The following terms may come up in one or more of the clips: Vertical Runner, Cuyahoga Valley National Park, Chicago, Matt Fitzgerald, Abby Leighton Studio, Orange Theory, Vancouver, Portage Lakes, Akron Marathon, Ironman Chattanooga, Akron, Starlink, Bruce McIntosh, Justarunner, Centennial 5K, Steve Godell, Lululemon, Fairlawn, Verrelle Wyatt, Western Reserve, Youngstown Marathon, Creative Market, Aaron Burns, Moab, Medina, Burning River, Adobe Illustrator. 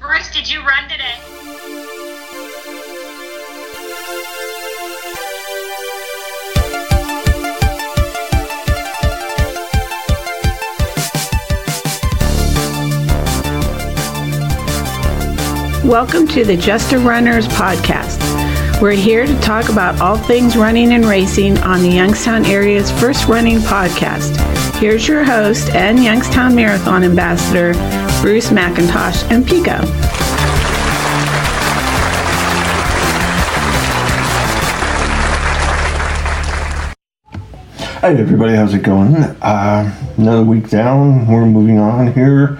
Bruce, did you run today? Welcome to the Just a Runners podcast. We're here to talk about all things running and racing on the Youngstown area's first running podcast. Here's your host and Youngstown Marathon ambassador, Bruce McIntosh and Pico. Hi everybody, how's it going? Another week down, we're moving on here.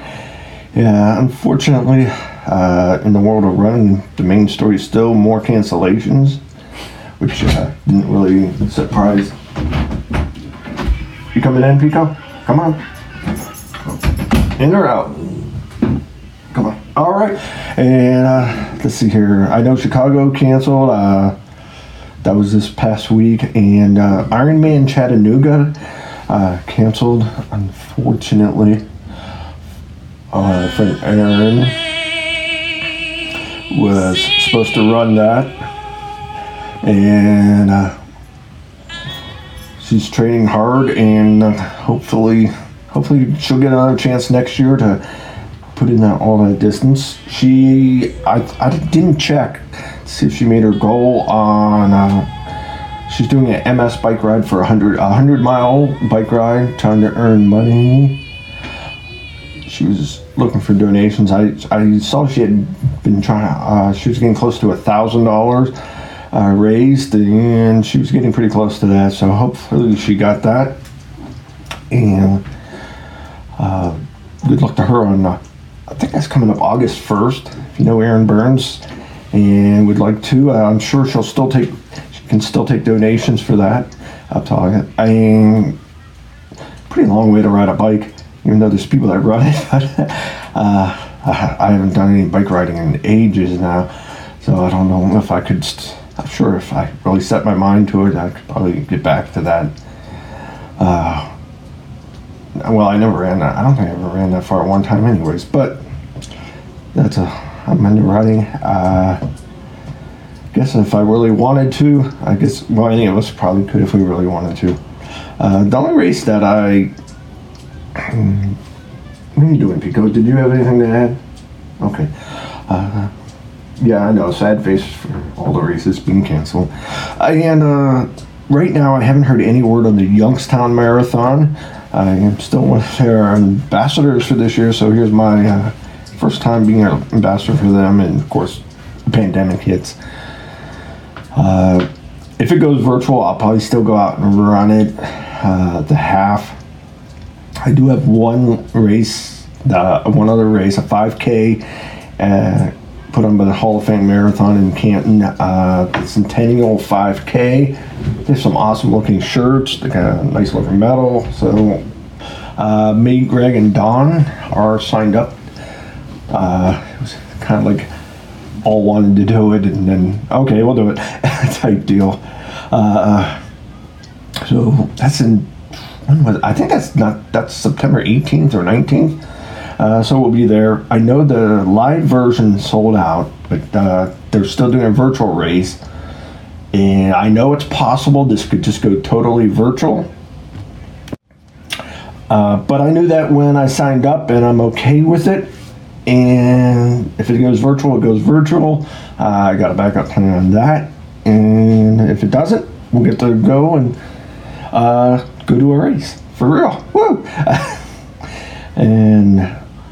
Yeah, unfortunately, in the world of running, the main story is still more cancellations, which didn't really surprise. You coming in, Pico? Come on. In or out? Come on. All right. And let's see here. I know Chicago canceled. That was this past week. And Ironman Chattanooga canceled, unfortunately, from Aaron. Was supposed to run that, and she's training hard, and hopefully she'll get another chance next year to put in that all that distance. I didn't check to see if she made her goal on. She's doing an MS bike ride for 100-mile bike ride, trying to earn money. She was looking for donations. I saw she had been trying to, she was getting close to $1,000 raised, and she was getting pretty close to that, so hopefully she got that. And good luck to her on, I think that's coming up August 1st, if you know Aaron Burns, and would like to, I'm sure she can still take donations for that up to August. I mean, pretty long way to ride a bike. Even though there's people that run it, but I haven't done any bike riding in ages now, so I don't know if I could. I'm sure if I really set my mind to it, I could probably get back to that. Well, I never ran that. I don't think I ever ran that far one time, anyways. But I'm into riding. Guess if I really wanted to, well, any of us probably could if we really wanted to. The only race that I. What are you doing, Pico? Did you have anything to add? Okay. Yeah, I know. Sad face for all the races being canceled. And right now, I haven't heard any word on the Youngstown Marathon. I am still one of their ambassadors for this year, so here's my first time being an ambassador for them. And, of course, the pandemic hits. If it goes virtual, I'll probably still go out and run it. The half. I do have one other race, a 5K, put on by the Hall of Fame Marathon in Canton, the Centennial 5K. There's some awesome looking shirts, they got a nice looking medal. So me, Greg, and Don are signed up. It was kind of like all wanted to do it, and then okay, we'll do it type deal. So that's in. When was it? I think that's September 18th or 19th. So we'll be there. I know the live version sold out, but they're still doing a virtual race. And I know it's possible this could just go totally virtual. But I knew that when I signed up, and I'm okay with it. And if it goes virtual, it goes virtual. I got a backup plan on that. And if it doesn't, we'll get to go and go to a race for real. Woo! And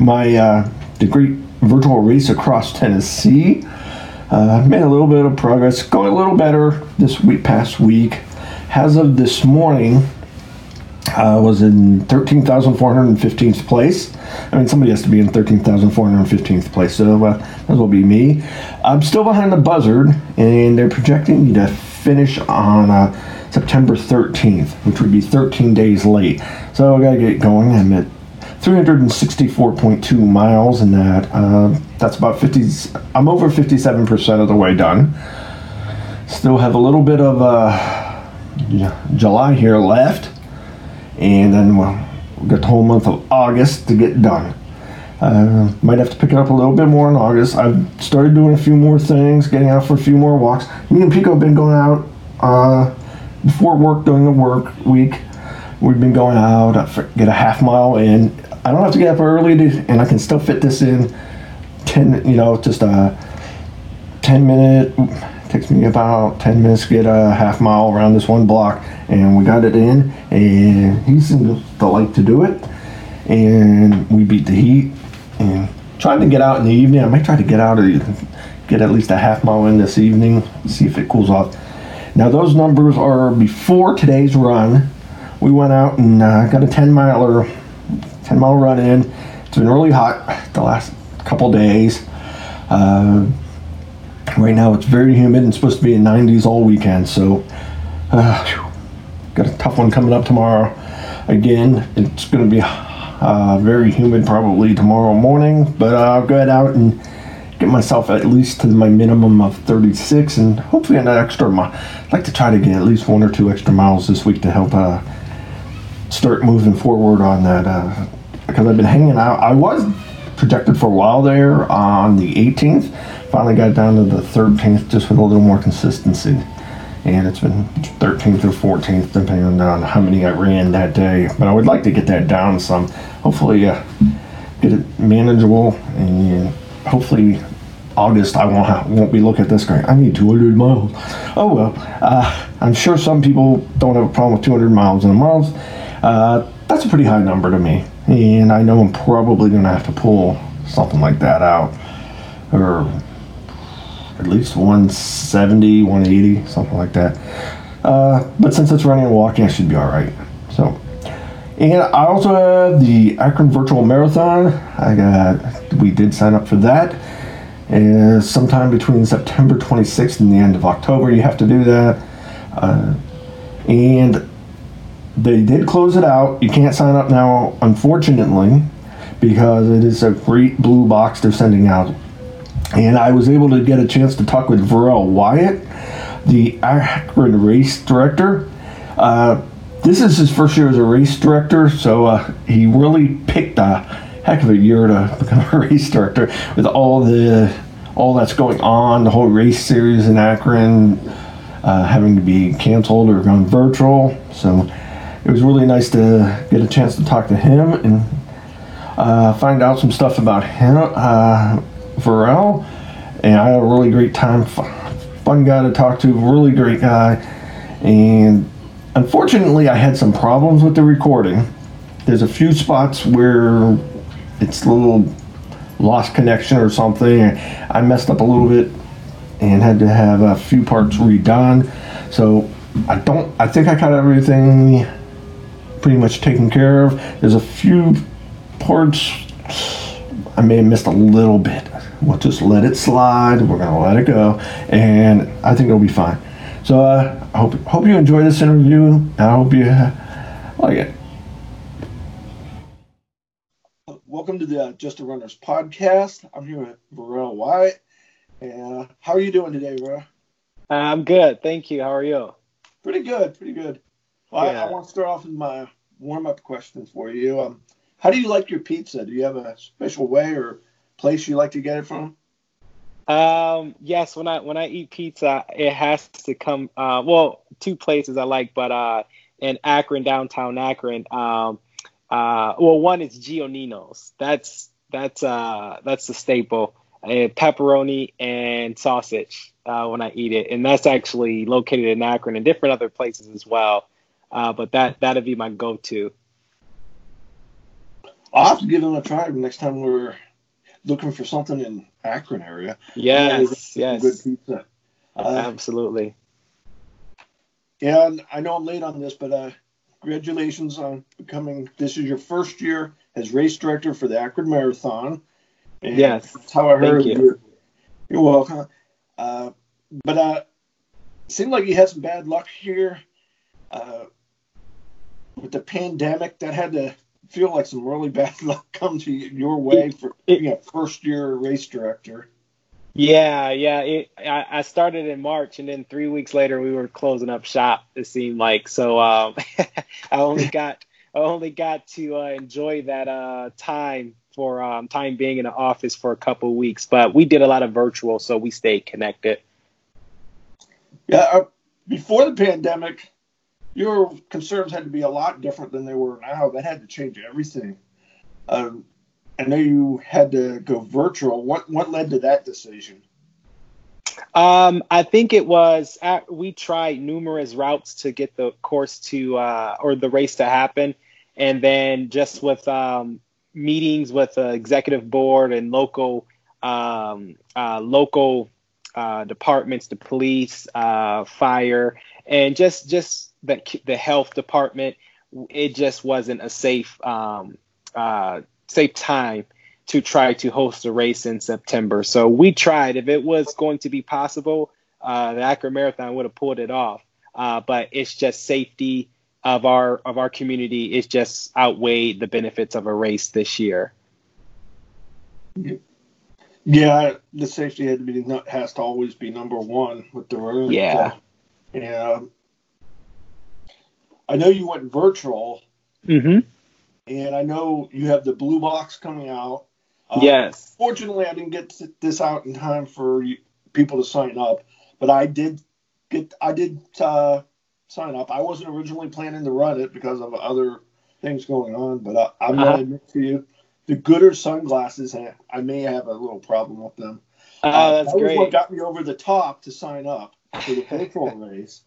my the great virtual race across Tennessee made a little bit of progress, going a little better this week. Past week, as of this morning, I was in 13,415th place. I mean, somebody has to be in 13,415th place, so that will be me. I'm still behind the buzzard, and they're projecting me to finish on. September 13th, which would be 13 days late. So I gotta get going. I'm at 364.2 miles, and that's about 50. I'm over 57% of the way done. Still have a little bit of July here left, and then we'll get the whole month of August to get done. Might have to pick it up a little bit more in August. I've started doing a few more things, getting out for a few more walks. Me and Pico have been going out before work, during the work week. We've been going out, get a half mile in. I don't have to get up early, and I can still fit this in 10, you know, just a 10-minute, takes me about 10 minutes to get a half mile around this one block, and we got it in, and he seemed to like to do it, and we beat the heat, and trying to get out in the evening. I might try to get out or get at least a half mile in this evening, see if it cools off. Now those numbers are before today's run. We went out and got a 10 mile run in. It's been really hot the last couple days. Right now it's very humid and supposed to be in 90s all weekend, so got a tough one coming up tomorrow. Again, it's going to be very humid probably tomorrow morning, but I'll go ahead out and get myself at least to my minimum of 36 and hopefully an extra mile. I'd like to try to get at least 1 or 2 extra miles this week to help start moving forward on that, because I've been hanging out. I was projected for a while there on the 18th, finally got down to the 13th just with a little more consistency, and it's been 13th or 14th depending on how many I ran that day, but I would like to get that down some, hopefully get it manageable, and hopefully August I won't be looking at this going, I need 200 miles. Oh well, I'm sure some people don't have a problem with 200 miles in a month. That's a pretty high number to me, and I know I'm probably going to have to pull something like that out, or at least 170, 180, something like that. But since it's running and walking, I should be all right. So, and I also have the Akron Virtual Marathon. We did sign up for that, and sometime between September 26th and the end of October, you have to do that. And they did close it out. You can't sign up now, unfortunately, because it is a great blue box they're sending out. And I was able to get a chance to talk with Verrelle Wyatt, the Akron race director. This is his first year as a race director, so he really picked a heck of a year to become a race director with all that's going on, the whole race series in Akron having to be canceled or gone virtual. So it was really nice to get a chance to talk to him and find out some stuff about him, Verrelle, and I had a really great time. Fun guy to talk to, really great guy. And unfortunately, I had some problems with the recording. There's a few spots where it's a little lost connection or something. I messed up a little bit and had to have a few parts redone. So I think I got everything pretty much taken care of. There's a few parts I may have missed a little bit. We'll just let it slide. We're gonna let it go, and I think it'll be fine. So I hope you enjoy this interview. I hope you like it. Welcome to the Just a Runners podcast. I'm here with Verrelle Wyatt. And how are you doing today, bro? I'm good, thank you. How are you? Pretty good, pretty good. Well, yeah. I want to start off with my warm-up question for you. How do you like your pizza? Do you have a special way or place you like to get it from? Yes, when I eat pizza, it has to come. Well, two places I like, but in Akron, downtown Akron. Well, one is Gionino's. That's the staple. Pepperoni and sausage when I eat it, and that's actually located in Akron and different other places as well. But that'd be my go-to. I'll have to give them a try next time we're looking for something in Akron area. Yes, yes. Good pizza. Absolutely. And I know I'm late on this, but congratulations on becoming, this is your first year as race director for the Akron Marathon. And yes. That's how I heard. Thank you. You're welcome. But it seemed like you had some bad luck here with the pandemic. That had to feel like some really bad luck come to your way for being a first year race director. Yeah. I started in March, and then 3 weeks later we were closing up shop, it seemed like. So I only got to enjoy that time for time being in the office for a couple of weeks, but we did a lot of virtual, so we stayed connected. Yeah, before the pandemic, your concerns had to be a lot different than they were now. They had to change everything. I know you had to go virtual. What led to that decision? I think it was we tried numerous routes to get the course to or the race to happen. And then just with meetings with the executive board and local departments, the police, fire, and just the health department, it just wasn't a safe time to try to host a race in September. So we tried. If it was going to be possible, the Akron Marathon would have pulled it off. But it's just safety of our community is just outweighed the benefits of a race this year. Yeah, the safety has to always be number one with the road. Yeah. Yeah. I know you went virtual. Mm-hmm. And I know you have the blue box coming out. Yes. Fortunately, I didn't get this out in time for people to sign up, but I did sign up. I wasn't originally planning to run it because of other things going on, but I'm going to admit to you, the Goodr sunglasses, I may have a little problem with them. That's great. That was what got me over the top to sign up for the virtual race.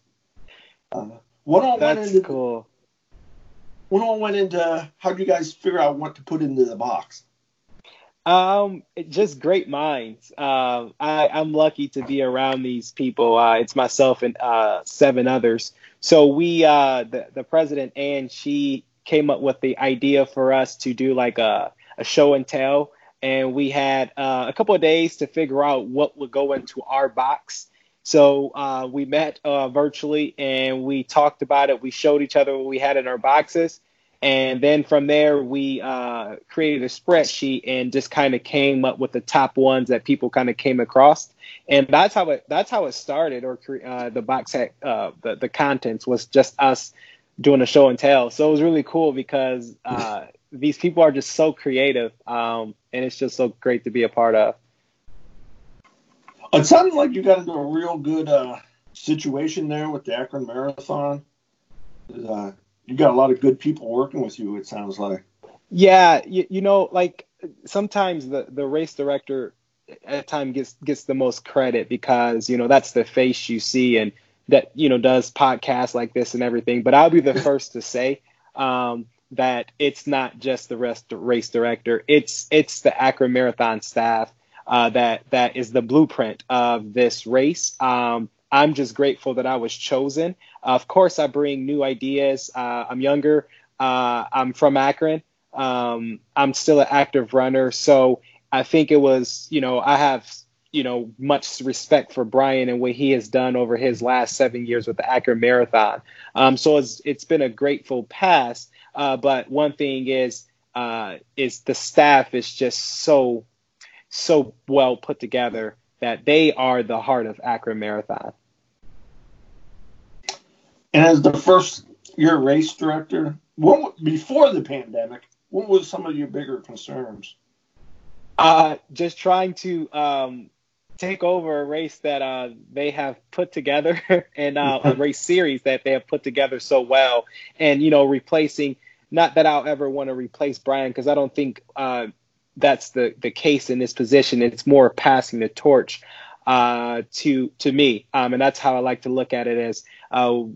That's cool. When I went into, how do you guys figure out what to put into the box? Just great minds. I'm lucky to be around these people. It's myself and 7 others. So we, the president, Ann, she came up with the idea for us to do like a show and tell. And we had a couple of days to figure out what would go into our box. So we met virtually and we talked about it. We showed each other what we had in our boxes. And then from there, we created a spreadsheet and just kind of came up with the top ones that people kind of came across. And that's how it started, or the box had the contents was just us doing a show and tell. So it was really cool because these people are just so creative, and it's just so great to be a part of. It sounded like you got into a real good situation there with the Akron Marathon. You got a lot of good people working with you, it sounds like. Yeah, you know, like sometimes the race director at times gets the most credit because, you know, that's the face you see and that, you know, does podcasts like this and everything. But I'll be the first to say that it's not just the race director. It's the Akron Marathon staff. That is the blueprint of this race. I'm just grateful that I was chosen. Of course, I bring new ideas. I'm younger. I'm from Akron. I'm still an active runner. So I think it was, you know, I have, you know, much respect for Brian and what he has done over his last 7 years with the Akron Marathon. So it's been a grateful past. But one thing is the staff is just so well put together that they are the heart of Akron Marathon. And as the first year race director, before the pandemic, what was some of your bigger concerns? Just trying to take over a race that they have put together and a race series that they have put together so well. And, you know, replacing, not that I'll ever want to replace Brian, because I don't think that's the case in this position. It's more passing the torch to me. And that's how I like to look at it, as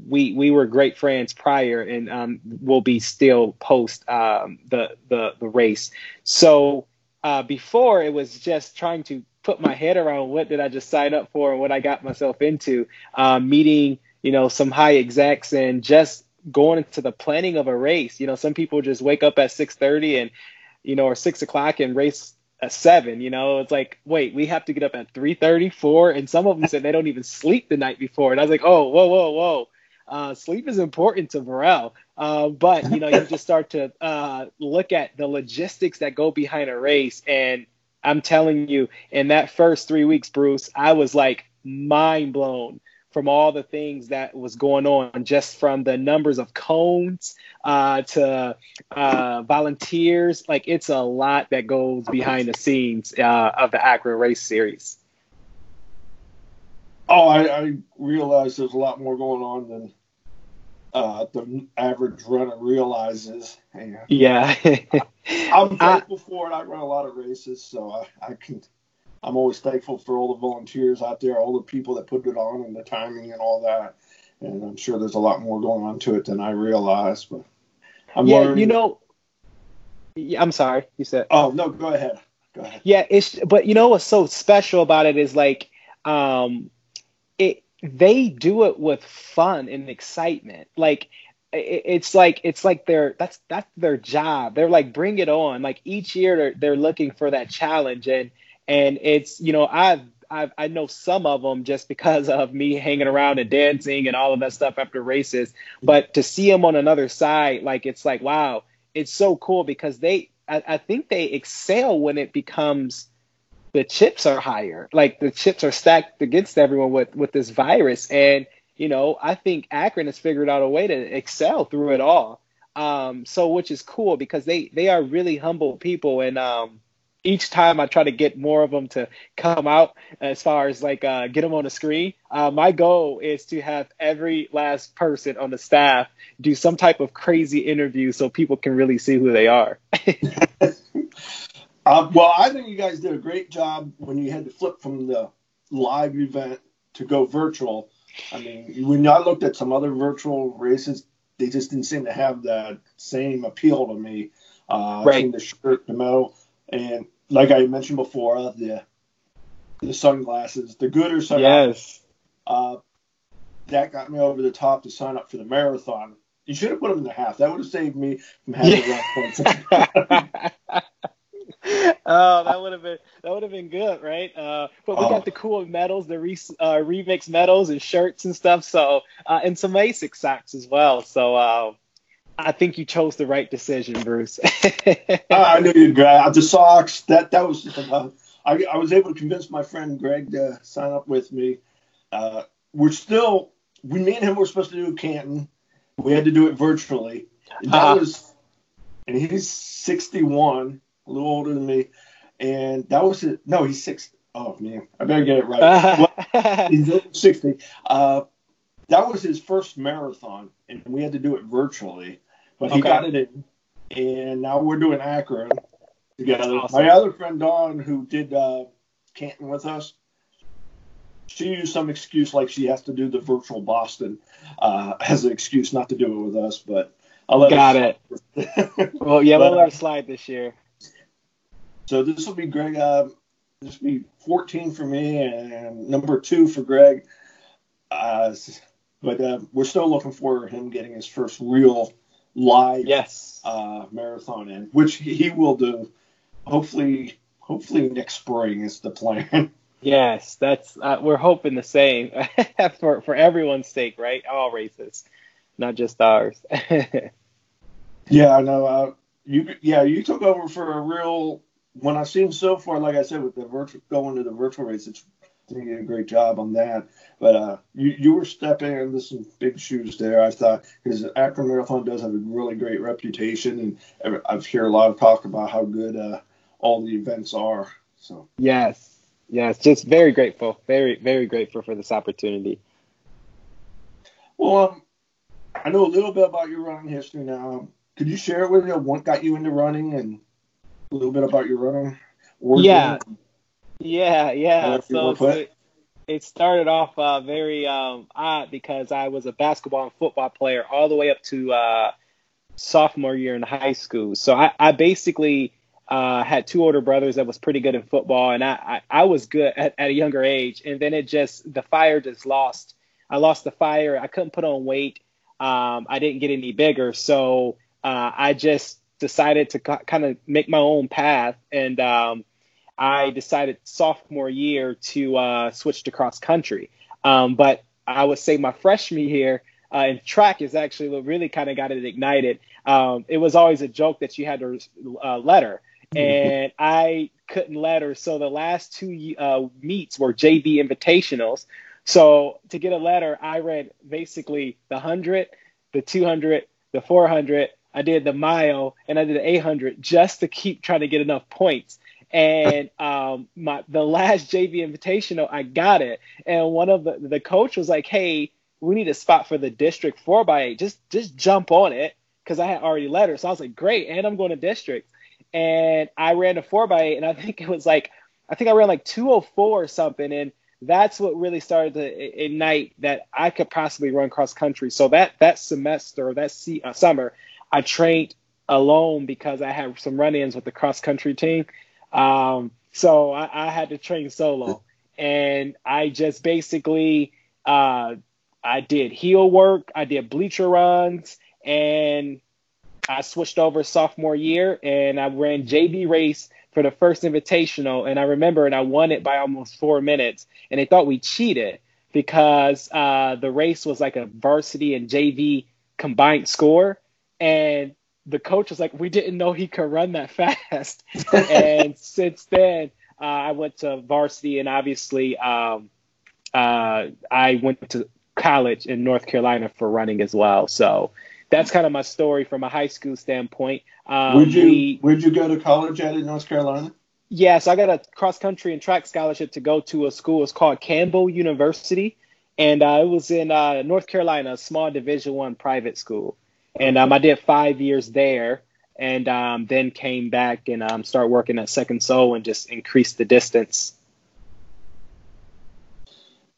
we were great friends prior and will be still post the race. So before, it was just trying to put my head around what did I just sign up for and what I got myself into, meeting, you know, some high execs and just going into the planning of a race. You know, some people just wake up at 6:30 and, you know, or 6 o'clock and race at 7, you know, it's like, wait, we have to get up at 3:30, 4. And some of them said they don't even sleep the night before. And I was like, oh, whoa. Sleep is important to Verrelle. But, you know, you just start to look at the logistics that go behind a race. And I'm telling you, in that first 3 weeks, Bruce, I was like mind blown from all the things that was going on, just from the numbers of cones to volunteers. Like, it's a lot that goes behind the scenes of the Akron Race Series. Oh, I realize there's a lot more going on than the average runner realizes. And yeah. I'm thankful for it. I run a lot of races, so I'm always thankful for all the volunteers out there, all the people that put it on and the timing and all that. And I'm sure there's a lot more going on to it than I realize. But I'm learning. Yeah, I'm sorry. You said. Oh, no, go ahead. Go ahead. Yeah, but you know what's so special about it is, like, they do it with fun and excitement. Like, it's like that's their job. They're like, bring it on. Like, each year they're looking for that challenge. And it's, you know, I know some of them just because of me hanging around and dancing and all of that stuff after races, but to see them on another side, like, it's like, wow, it's so cool, because I think they excel when it becomes, the chips are higher, like the chips are stacked against everyone with this virus. And, you know, I think Akron has figured out a way to excel through it all. So, which is cool, because they are really humble people. And, each time I try to get more of them to come out, as far as like get them on the screen. My goal is to have every last person on the staff do some type of crazy interview so people can really see who they are. Well, I think you guys did a great job when you had to flip from the live event to go virtual. I mean, when I looked at some other virtual races, they just didn't seem to have that same appeal to me. Right. The shirt, the medal. And like I mentioned before, the sunglasses, the Goodr sunglasses, yes. That got me over the top to sign up for the marathon. You should have put them in the half. That would have saved me from having the wrong points. Oh, that would have been good, right? But we got the cool medals, the remix medals and shirts and stuff. So and some ASICS socks as well. So. I think you chose the right decision, Bruce. I knew you'd grab the socks. That was I was able to convince my friend Greg to sign up with me. Me and him were supposed to do Canton. We had to do it virtually. And that and he's 61, a little older than me. And that was it. No, he's 60. Oh man, I better get it right. He's 60. That was his first marathon, and we had to do it virtually. But he got it in, and now we're doing Akron together. Awesome. My other friend, Dawn, who did Canton with us, she used some excuse like she has to do the virtual Boston as an excuse not to do it with us. But I'll let her slide. Well, yeah, we'll let her slide this year. So this will be Greg. This will be 14 for me and number 2 for Greg. But we're still looking for him getting his first real live marathon in, which he will do. Hopefully next spring is the plan. Yes, that's we're hoping the same for everyone's sake, right? All races, not just ours. Yeah, I know. You took over for a real. When I've seen so far, like I said, with the virtual going to the virtual race, you did a great job on that, but you were stepping into some big shoes there, I thought, because the Akron Marathon does have a really great reputation, and I've heard a lot of talk about how good all the events are. So yes, just very grateful, very, very grateful for this opportunity. Well, I know a little bit about your running history now. Could you share with me what got you into running and a little bit about your running? Yeah. So it started off very odd, because I was a basketball and football player all the way up to sophomore year in high school. So I basically had 2 older brothers that was pretty good in football, and I was good at a younger age. And then the fire just lost. I lost the fire. I couldn't put on weight. I didn't get any bigger. So I just decided to kind of make my own path, and I decided sophomore year to switch to cross country. But I would say my freshman year in track is actually what really kind of got it ignited. It was always a joke that you had to letter, and I couldn't letter. So the last 2 meets were JB Invitationals. So to get a letter, I read basically the 100, the 200, the 400. I did the mile and I did the 800 just to keep trying to get enough points. And the last JV Invitational, I got it. And one of the coach was like, hey, we need a spot for the district 4x8. Just jump on it, because I had already let her. So I was like, great, and I'm going to district. And I ran a 4x8, and I think I ran like 204 or something. And that's what really started to ignite that I could possibly run cross country. So that semester, or that summer, I trained alone because I had some run-ins with the cross-country team. So I had to train solo. And I just basically I did heel work. I did bleacher runs. And I switched over sophomore year, and I ran JV race for the first Invitational. And I remember, and I won it by almost 4 minutes. And they thought we cheated because the race was like a varsity and JV combined score. And the coach was like, we didn't know he could run that fast. And since then, I went to varsity, and obviously I went to college in North Carolina for running as well. So that's kind of my story from a high school standpoint. Would you go to college out in North Carolina? Yeah, so I got a cross-country and track scholarship to go to a school. It's called Campbell University, and it was in North Carolina, a small Division I private school. And I did 5 years there, and then came back and started working at Second Sole and just increased the distance.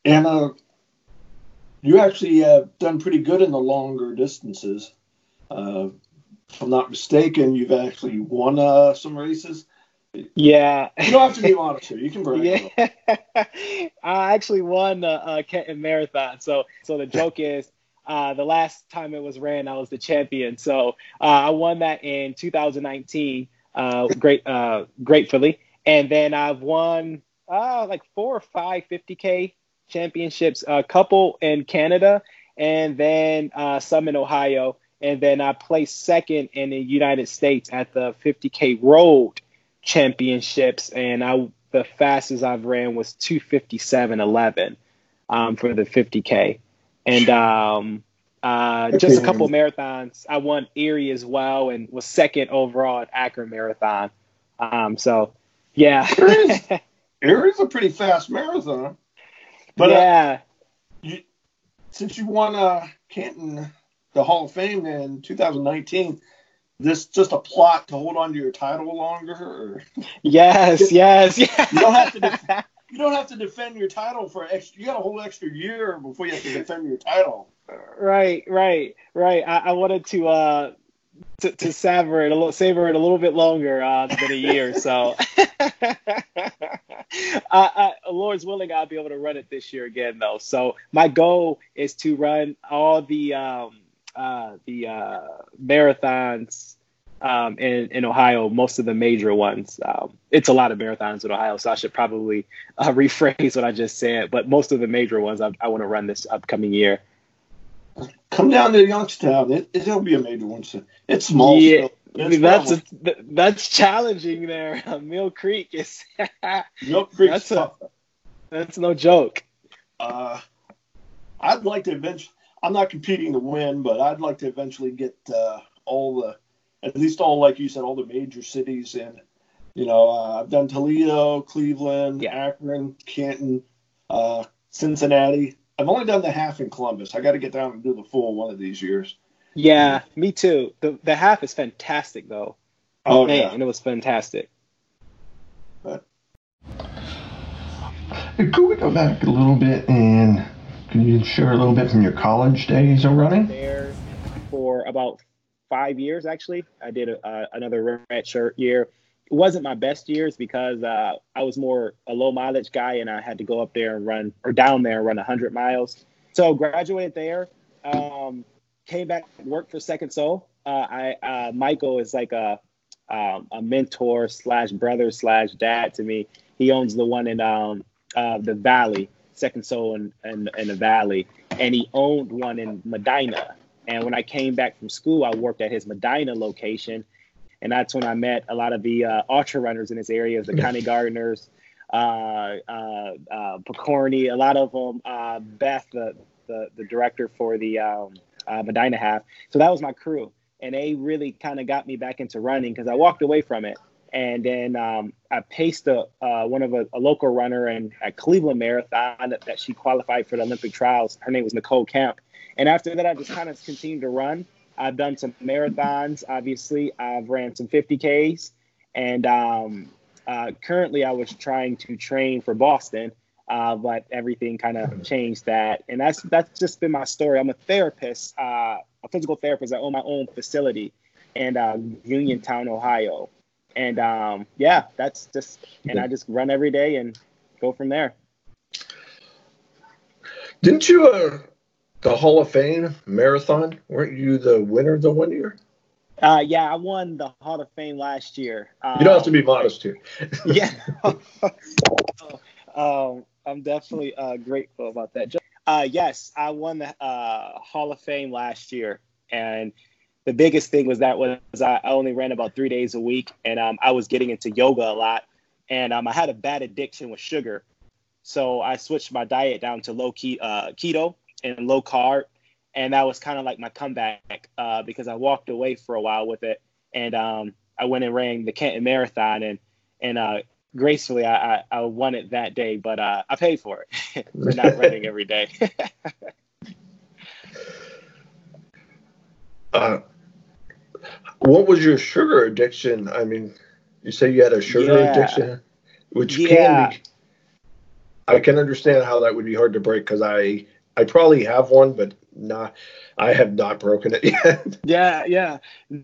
And you actually have done pretty good in the longer distances. If I'm not mistaken, you've actually won some races. Yeah. You don't have to be honest here. You can brag. Yeah. I actually won the Canton Marathon. So the joke is, the last time it was ran, I was the champion. So I won that in 2019, gratefully. And then I've won like 4 or 5 50K championships, a couple in Canada, and then some in Ohio. And then I placed second in the United States at the 50K road championships. And the fastest I've ran was 2:57:11 for the 50K. And just a couple marathons. I won Erie as well, and was second overall at Akron Marathon. So, yeah, Erie's a pretty fast marathon. But yeah, since you won Canton, the Hall of Fame in 2019, this just a plot to hold on to your title longer? Or? Yes. You don't have to. You don't have to defend your title for extra. You got a whole extra year before you have to defend your title. Right. I wanted to savor it a little bit longer than a year. So, Lord's willing, I'll be able to run it this year again, though. So my goal is to run all the marathons in Ohio, most of the major ones. It's a lot of marathons in Ohio, so I should probably rephrase what I just said, but most of the major ones I want to run this upcoming year. Come down to Youngstown. It'll be a major one. So it's small. Yeah, it's that's challenging there. Mill Creek is that's tough. That's no joke. I'd like to eventually, I'm not competing to win, but I'd like to eventually get at least all, like you said, all the major cities. And, you know, I've done Toledo, Cleveland, Akron, Canton, Cincinnati. I've only done the half in Columbus. I got to get down and do the full one of these years. Yeah, me too. The half is fantastic, though. Oh, man, yeah. And it was fantastic. But could we go back a little bit, and can you share a little bit from your college days of running? There for about 5 years, actually. I did another red shirt year. It wasn't my best years because I was more a low mileage guy, and I had to go up there and run, or down there and run 100 miles. So graduated there, came back to work for Second Sole. Michael is like a mentor / brother / dad to me. He owns the one in the Valley, Second Sole in the Valley, and he owned one in Medina. And when I came back from school, I worked at his Medina location. And that's when I met a lot of the ultra runners in this area, the Connie Gardners, Picorni, a lot of them, Beth, the director for the Medina half. So that was my crew. And they really kind of got me back into running because I walked away from it. And then I paced one of a local runner in a Cleveland Marathon that she qualified for the Olympic trials. Her name was Nicole Camp. And after that, I just kind of continued to run. I've done some marathons, obviously. I've ran some 50Ks. And currently, I was trying to train for Boston, but everything kind of changed that. And that's just been my story. I'm a therapist, a physical therapist. I own my own facility in Uniontown, Ohio. And yeah, that's just, and I just run every day and go from there. Didn't you, the Hall of Fame Marathon, weren't you the winner the one year? Yeah, I won the Hall of Fame last year. You don't have to be modest here. Yeah. I'm definitely grateful about that. Yes, I won the Hall of Fame last year. And the biggest thing was that I only ran about 3 days a week, and I was getting into yoga a lot, and I had a bad addiction with sugar. So I switched my diet down to keto and low carb, and that was kind of like my comeback because I walked away for a while with it, and I went and ran the Canton Marathon, and gracefully I won it that day, but I paid for it for not running every day. What was your sugar addiction? I mean, you say you had a sugar addiction, which can be, I can understand how that would be hard to break because I probably have one, but I have not broken it yet. Yeah.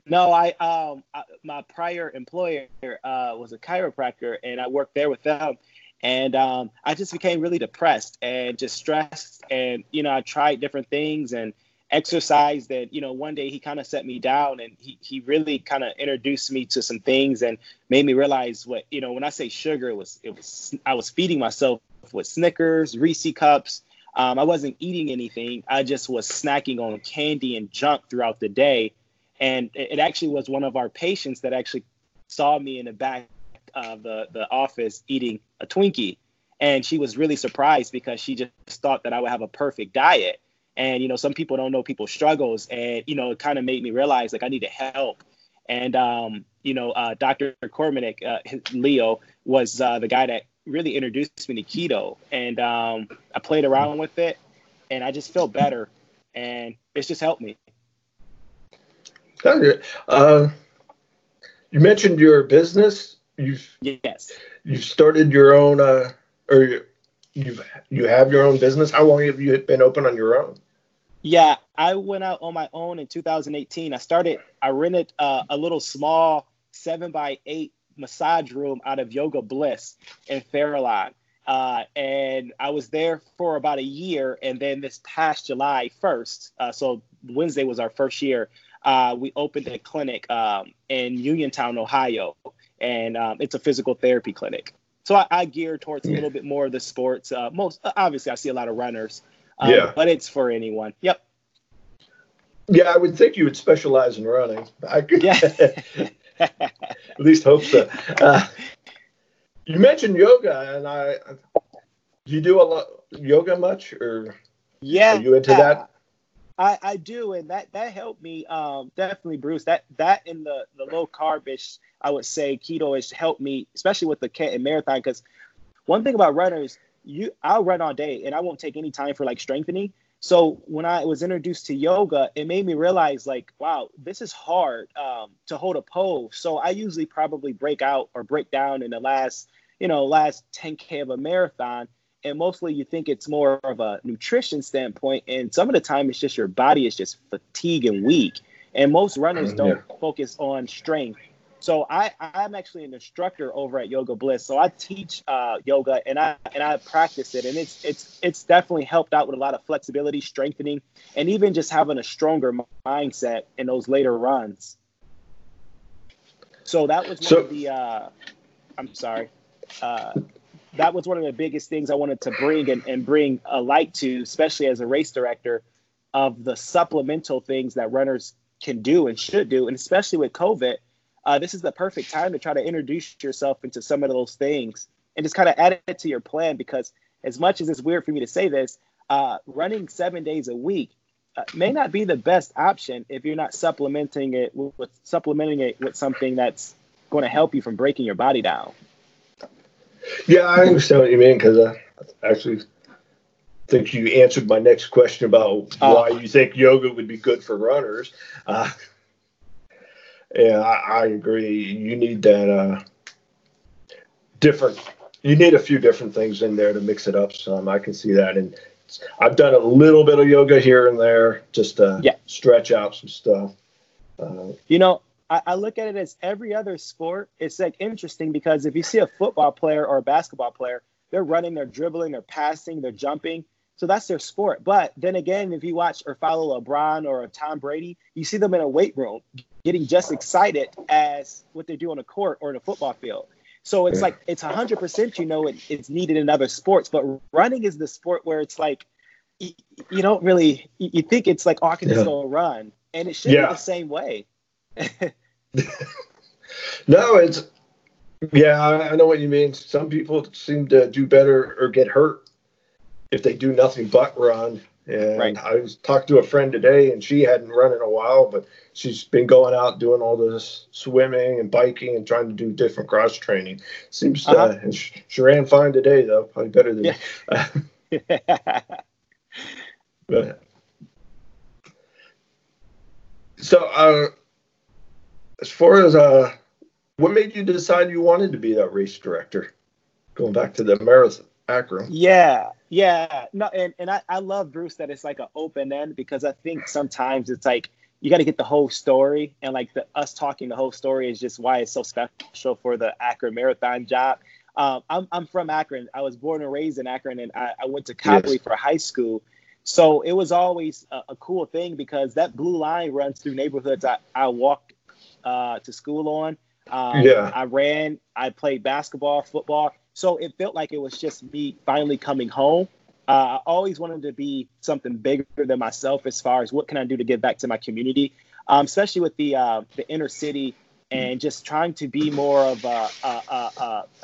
No, my prior employer was a chiropractor, and I worked there with them, and I just became really depressed and just stressed, and I tried different things and exercise that, one day he kind of set me down, and he really kind of introduced me to some things and made me realize what, when I say sugar, it was, I was feeding myself with Snickers, Reese's cups. I wasn't eating anything. I just was snacking on candy and junk throughout the day. And it actually was one of our patients that actually saw me in the back of the office eating a Twinkie. And she was really surprised because she just thought that I would have a perfect diet. And, some people don't know people's struggles. And, it kind of made me realize, like, I need to help. And, Dr. Kormanik, Leo, was the guy that really introduced me to keto. And I played around with it, and I just felt better. And it's just helped me. You mentioned your business. You've started your own You have your own business. How long have you been open on your own? Yeah, I went out on my own in 2018. I rented a little small 7x8 massage room out of Yoga Bliss in Fairlawn. And I was there for about a year. And then this past July 1st, so Wednesday was our first year, we opened a clinic in Uniontown, Ohio. And it's a physical therapy clinic. So I gear towards a little bit more of the sports. Obviously, I see a lot of runners, but it's for anyone. Yep. Yeah, I would think you would specialize in running. At least hope so. You mentioned yoga, and do you do a lot yoga much, or are you into that? I do, and that helped me definitely, Bruce. That and the low carbish, I would say keto-ish, helped me, especially with the Canton Marathon. Because one thing about runners, I'll run all day, and I won't take any time for like strengthening. So when I was introduced to yoga, it made me realize, like, wow, this is hard to hold a pose. So I usually probably break down in the last 10K of a marathon. And mostly you think it's more of a nutrition standpoint. And some of the time it's just your body is just fatigued and weak. And most runners don't focus on strength. So I'm actually an instructor over at Yoga Bliss. So I teach yoga and I practice it. And it's definitely helped out with a lot of flexibility, strengthening, and even just having a stronger mindset in those later runs. So that was that was one of the biggest things I wanted to bring and bring a light to, especially as a race director, of the supplemental things that runners can do and should do. And especially with COVID, this is the perfect time to try to introduce yourself into some of those things and just kind of add it to your plan, because as much as it's weird for me to say this, running 7 days a week may not be the best option if you're not supplementing it with something that's going to help you from breaking your body down. Yeah, I understand what you mean, because I actually think you answered my next question about why you think yoga would be good for runners. Yeah, I agree. You need that you need a few different things in there to mix it up some. I can see that. And I've done a little bit of yoga here and there just to stretch out some stuff. I look at it as every other sport. It's like interesting because if you see a football player or a basketball player, they're running, they're dribbling, they're passing, they're jumping. So that's their sport. But then again, if you watch or follow LeBron or a Tom Brady, you see them in a weight room getting just excited as what they do on a court or in a football field. So it's like it's 100%, it's needed in other sports. But running is the sport where it's like you don't really – you think it's like, oh, I can just go run. And it should be the same way. No, it's – yeah, I know what you mean. Some people seem to do better or get hurt if they do nothing but run. And I talked to a friend today, and she hadn't run in a while, but she's been going out doing all this swimming and biking and trying to do different cross training. Seems and she ran fine today, though, probably better than me. But, so as far as what made you decide you wanted to be that race director, going back to the marathon? Akron. Yeah. No, and I love, Bruce, that it's like an open end, because I think sometimes it's like you got to get the whole story, and like us talking the whole story is just why it's so special for the Akron Marathon job. I'm from Akron. I was born and raised in Akron, and I went to Copley for high school. So it was always a cool thing because that blue line runs through neighborhoods I walked to school on. I ran. I played basketball, football. So it felt like it was just me finally coming home. I always wanted to be something bigger than myself as far as what can I do to give back to my community, especially with the inner city, and just trying to be more of a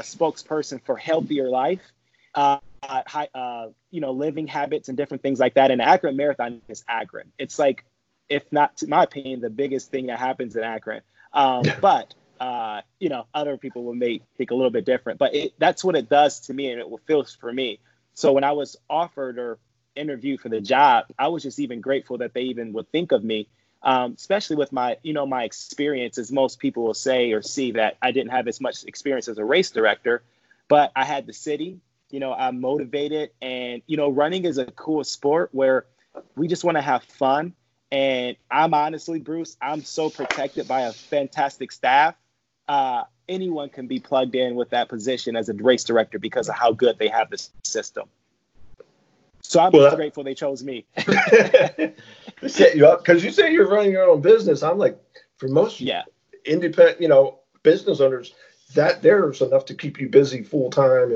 spokesperson for healthier life, living habits and different things like that. And Akron Marathon is Akron. It's like, if not, to my opinion, the biggest thing that happens in Akron. But other people will may think a little bit different, but that's what it does to me, and it feels for me. So when I was offered or interviewed for the job, I was just even grateful that they even would think of me, especially with my, my experience, as most people will say or see that I didn't have as much experience as a race director, but I had the city, I'm motivated, and, running is a cool sport where we just want to have fun. And I'm honestly, Bruce, I'm so protected by a fantastic staff. Anyone can be plugged in with that position as a race director because of how good they have this system. So I'm grateful they chose me. They set you up because you say you're running your own business. I'm like, for most independent, business owners, that there's enough to keep you busy full time,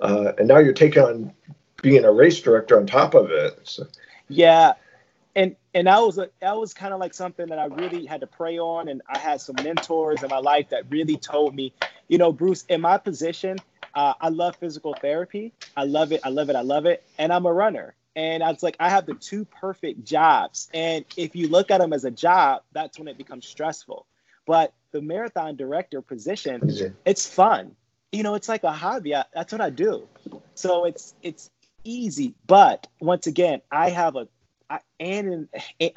and now you're taking on being a race director on top of it. So. Yeah. And that was kind of like something that I really had to pray on. And I had some mentors in my life that really told me, Bruce, in my position, I love physical therapy. I love it. And I'm a runner. And I was like, I have the two perfect jobs. And if you look at them as a job, that's when it becomes stressful. But the marathon director position, it's fun. It's like a hobby. That's what I do. So it's easy. But once again, I have I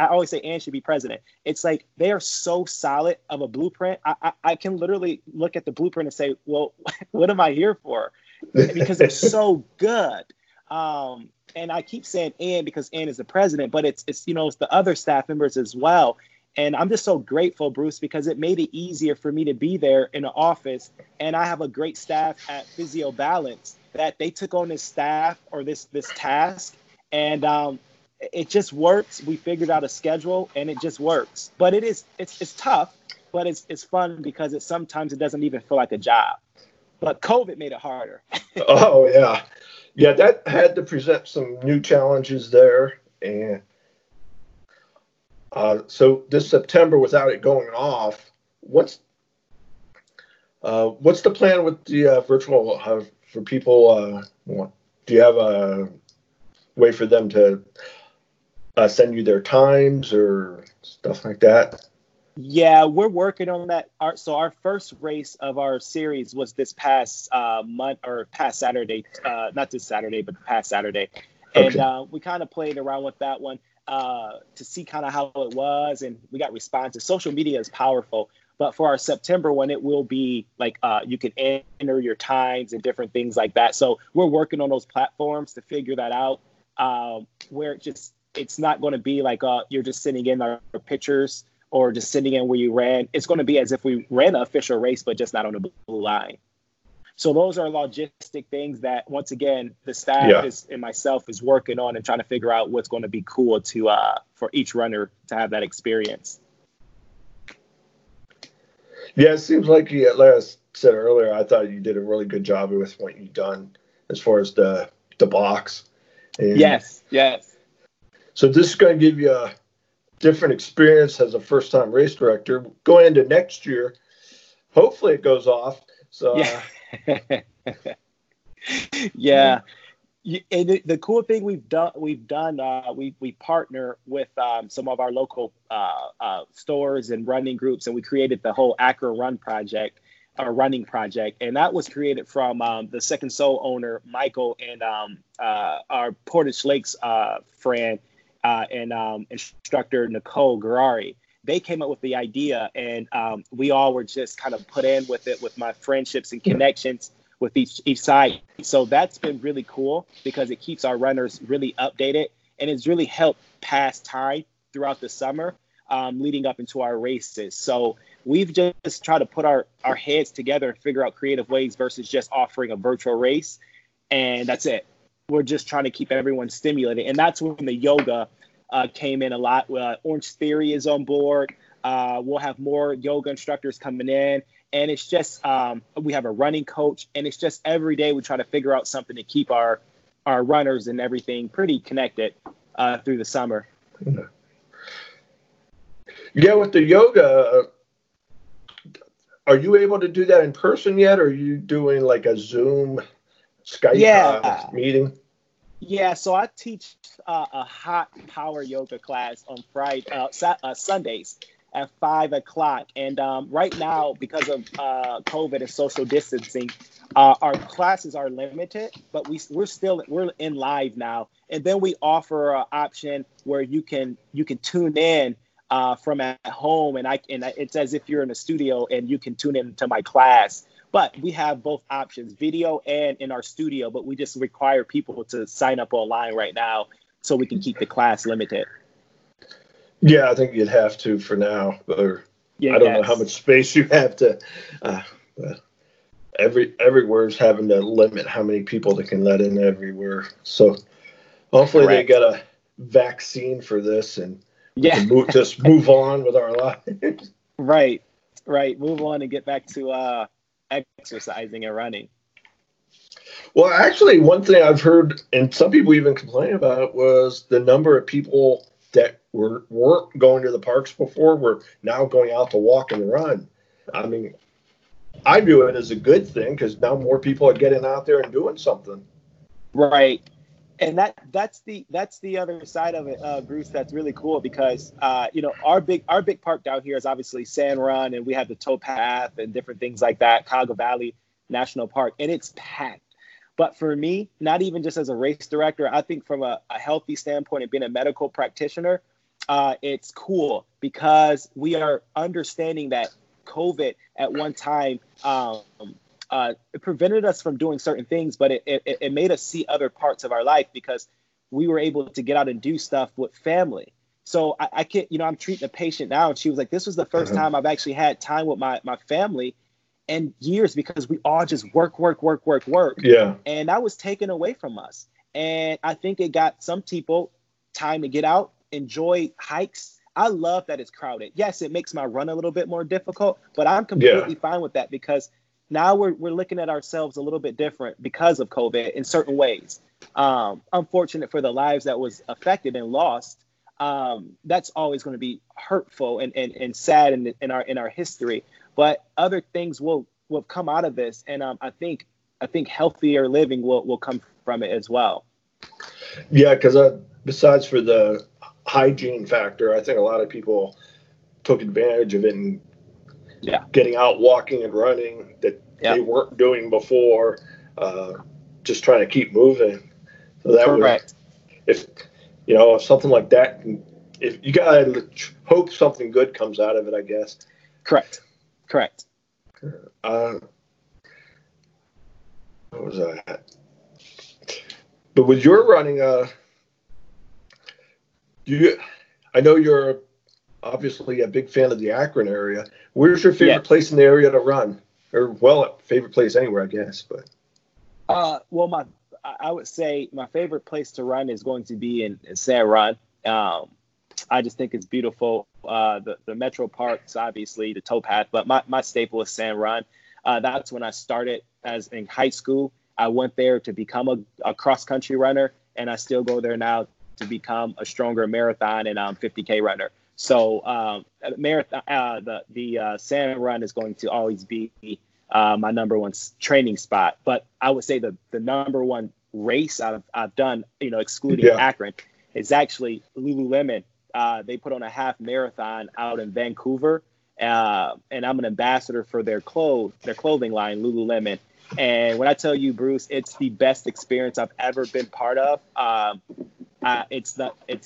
always say Ann should be president. It's like they are so solid of a blueprint. I can literally look at the blueprint and say, well, what am I here for? Because they're so good. And I keep saying Ann because Ann is the president, but it's the other staff members as well. And I'm just so grateful, Bruce, because it made it easier for me to be there in the office. And I have a great staff at Physio Balance that they took on this staff or this task. And, it just works. We figured out a schedule, and it just works. But it's tough, but it's fun because sometimes it doesn't even feel like a job. But COVID made it harder. Oh yeah, that had to present some new challenges there. And so this September, without it going off, what's the plan with the virtual for people, do you have a way for them to send you their times or stuff like that? Yeah, we're working on that. So our first race of our series was this past month or past Saturday, not this Saturday, but past Saturday. And okay. We kind of played around with that one to see kind of how it was. And we got responses. Social media is powerful. But for our September one, it will be like you can enter your times and different things like that. So we're working on those platforms to figure that out, where it's not going to be like you're just sending in our pictures or just sending in where you ran. It's going to be as if we ran an official race, but just not on the blue line. So those are logistic things that, once again, the staff and myself is working on and trying to figure out what's going to be cool to for each runner to have that experience. Yeah, it seems like, like I said earlier, I thought you did a really good job with what you've done as far as the box. And yes. So this is going to give you a different experience as a first-time race director. Going into next year, hopefully it goes off. So yeah. And the cool thing we've done, we partner with some of our local stores and running groups, and we created the whole Akron Run project, or running project, and that was created from the Second Sole owner Michael and our Portage Lakes friend and instructor Nicole Camp. They came up with the idea, and we all were just kind of put in with it with my friendships and connections with each side. So that's been really cool because it keeps our runners really updated, and it's really helped pass time throughout the summer leading up into our races. So we've just tried to put our heads together and figure out creative ways versus just offering a virtual race, and that's it. We're just trying to keep everyone stimulated, and that's when the yoga came in a lot. Orange Theory is on board. We'll have more yoga instructors coming in. And it's just, we have a running coach, and it's just every day we try to figure out something to keep our runners and everything pretty connected through the summer. Yeah, with the yoga, are you able to do that in person yet? Or are you doing like a Zoom, Skype meeting? Yeah, so I teach a hot power yoga class on Sundays. At 5 o'clock. And right now, because of COVID and social distancing, our classes are limited, but we're in live now. And then we offer an option where you can tune in from at home, and it's as if you're in a studio and you can tune in to my class. But we have both options, video and in our studio, but we just require people to sign up online right now so we can keep the class limited. Yeah, I think you'd have to for now. Or I don't know how much space you have to. Everywhere's having to limit how many people they can let in everywhere. So hopefully they got a vaccine for this and we can just move on with our lives. Right. Move on and get back to exercising and running. Well, actually, one thing I've heard, and some people even complain about it, was the number of people that weren't going to the parks before, we're now going out to walk and run. I mean, I view it as a good thing because now more people are getting out there and doing something. Right. And that's the other side of it, Bruce, that's really cool because, our big park down here is obviously Sand Run, and we have the towpath and different things like that, Cuyahoga Valley National Park, and it's packed. But for me, not even just as a race director, I think from a healthy standpoint and being a medical practitioner, it's cool because we are understanding that COVID at one time it prevented us from doing certain things, but it made us see other parts of our life because we were able to get out and do stuff with family. So I can't, I'm treating a patient now, and she was like, this was the first time I've actually had time with my family in years because we all just work. Yeah. And that was taken away from us. And I think it got some people time to get out, enjoy hikes. I love that it's crowded. Yes, it makes my run a little bit more difficult, but I'm completely fine with that because now we're looking at ourselves a little bit different because of COVID in certain ways. Unfortunate for the lives that was affected and lost. That's always going to be hurtful and sad in our history. But other things will come out of this. And I think I think healthier living will come from it as well. Yeah, because besides for the hygiene factor, I think a lot of people took advantage of it and getting out, walking and running that they weren't doing before, just trying to keep moving. So that would, if something like that, if you gotta hope something good comes out of it, I guess. Correct. What was that? But with your running, I know you're obviously a big fan of the Akron area. Where's your favorite place in the area to run? Or, well, favorite place anywhere, I guess. But I would say my favorite place to run is going to be in Sand Run. I just think it's beautiful. The Metro Parks, obviously, the towpath. But my staple is Sand Run. That's when I started as in high school. I went there to become a cross-country runner, and I still go there now to become a stronger marathon and 50K runner. So the Sand Run is going to always be my number one training spot. But I would say the number one race I've done, excluding Akron, is actually Lululemon. They put on a half marathon out in Vancouver, and I'm an ambassador for their clothing line, Lululemon. And when I tell you, Bruce, it's the best experience I've ever been part of. It's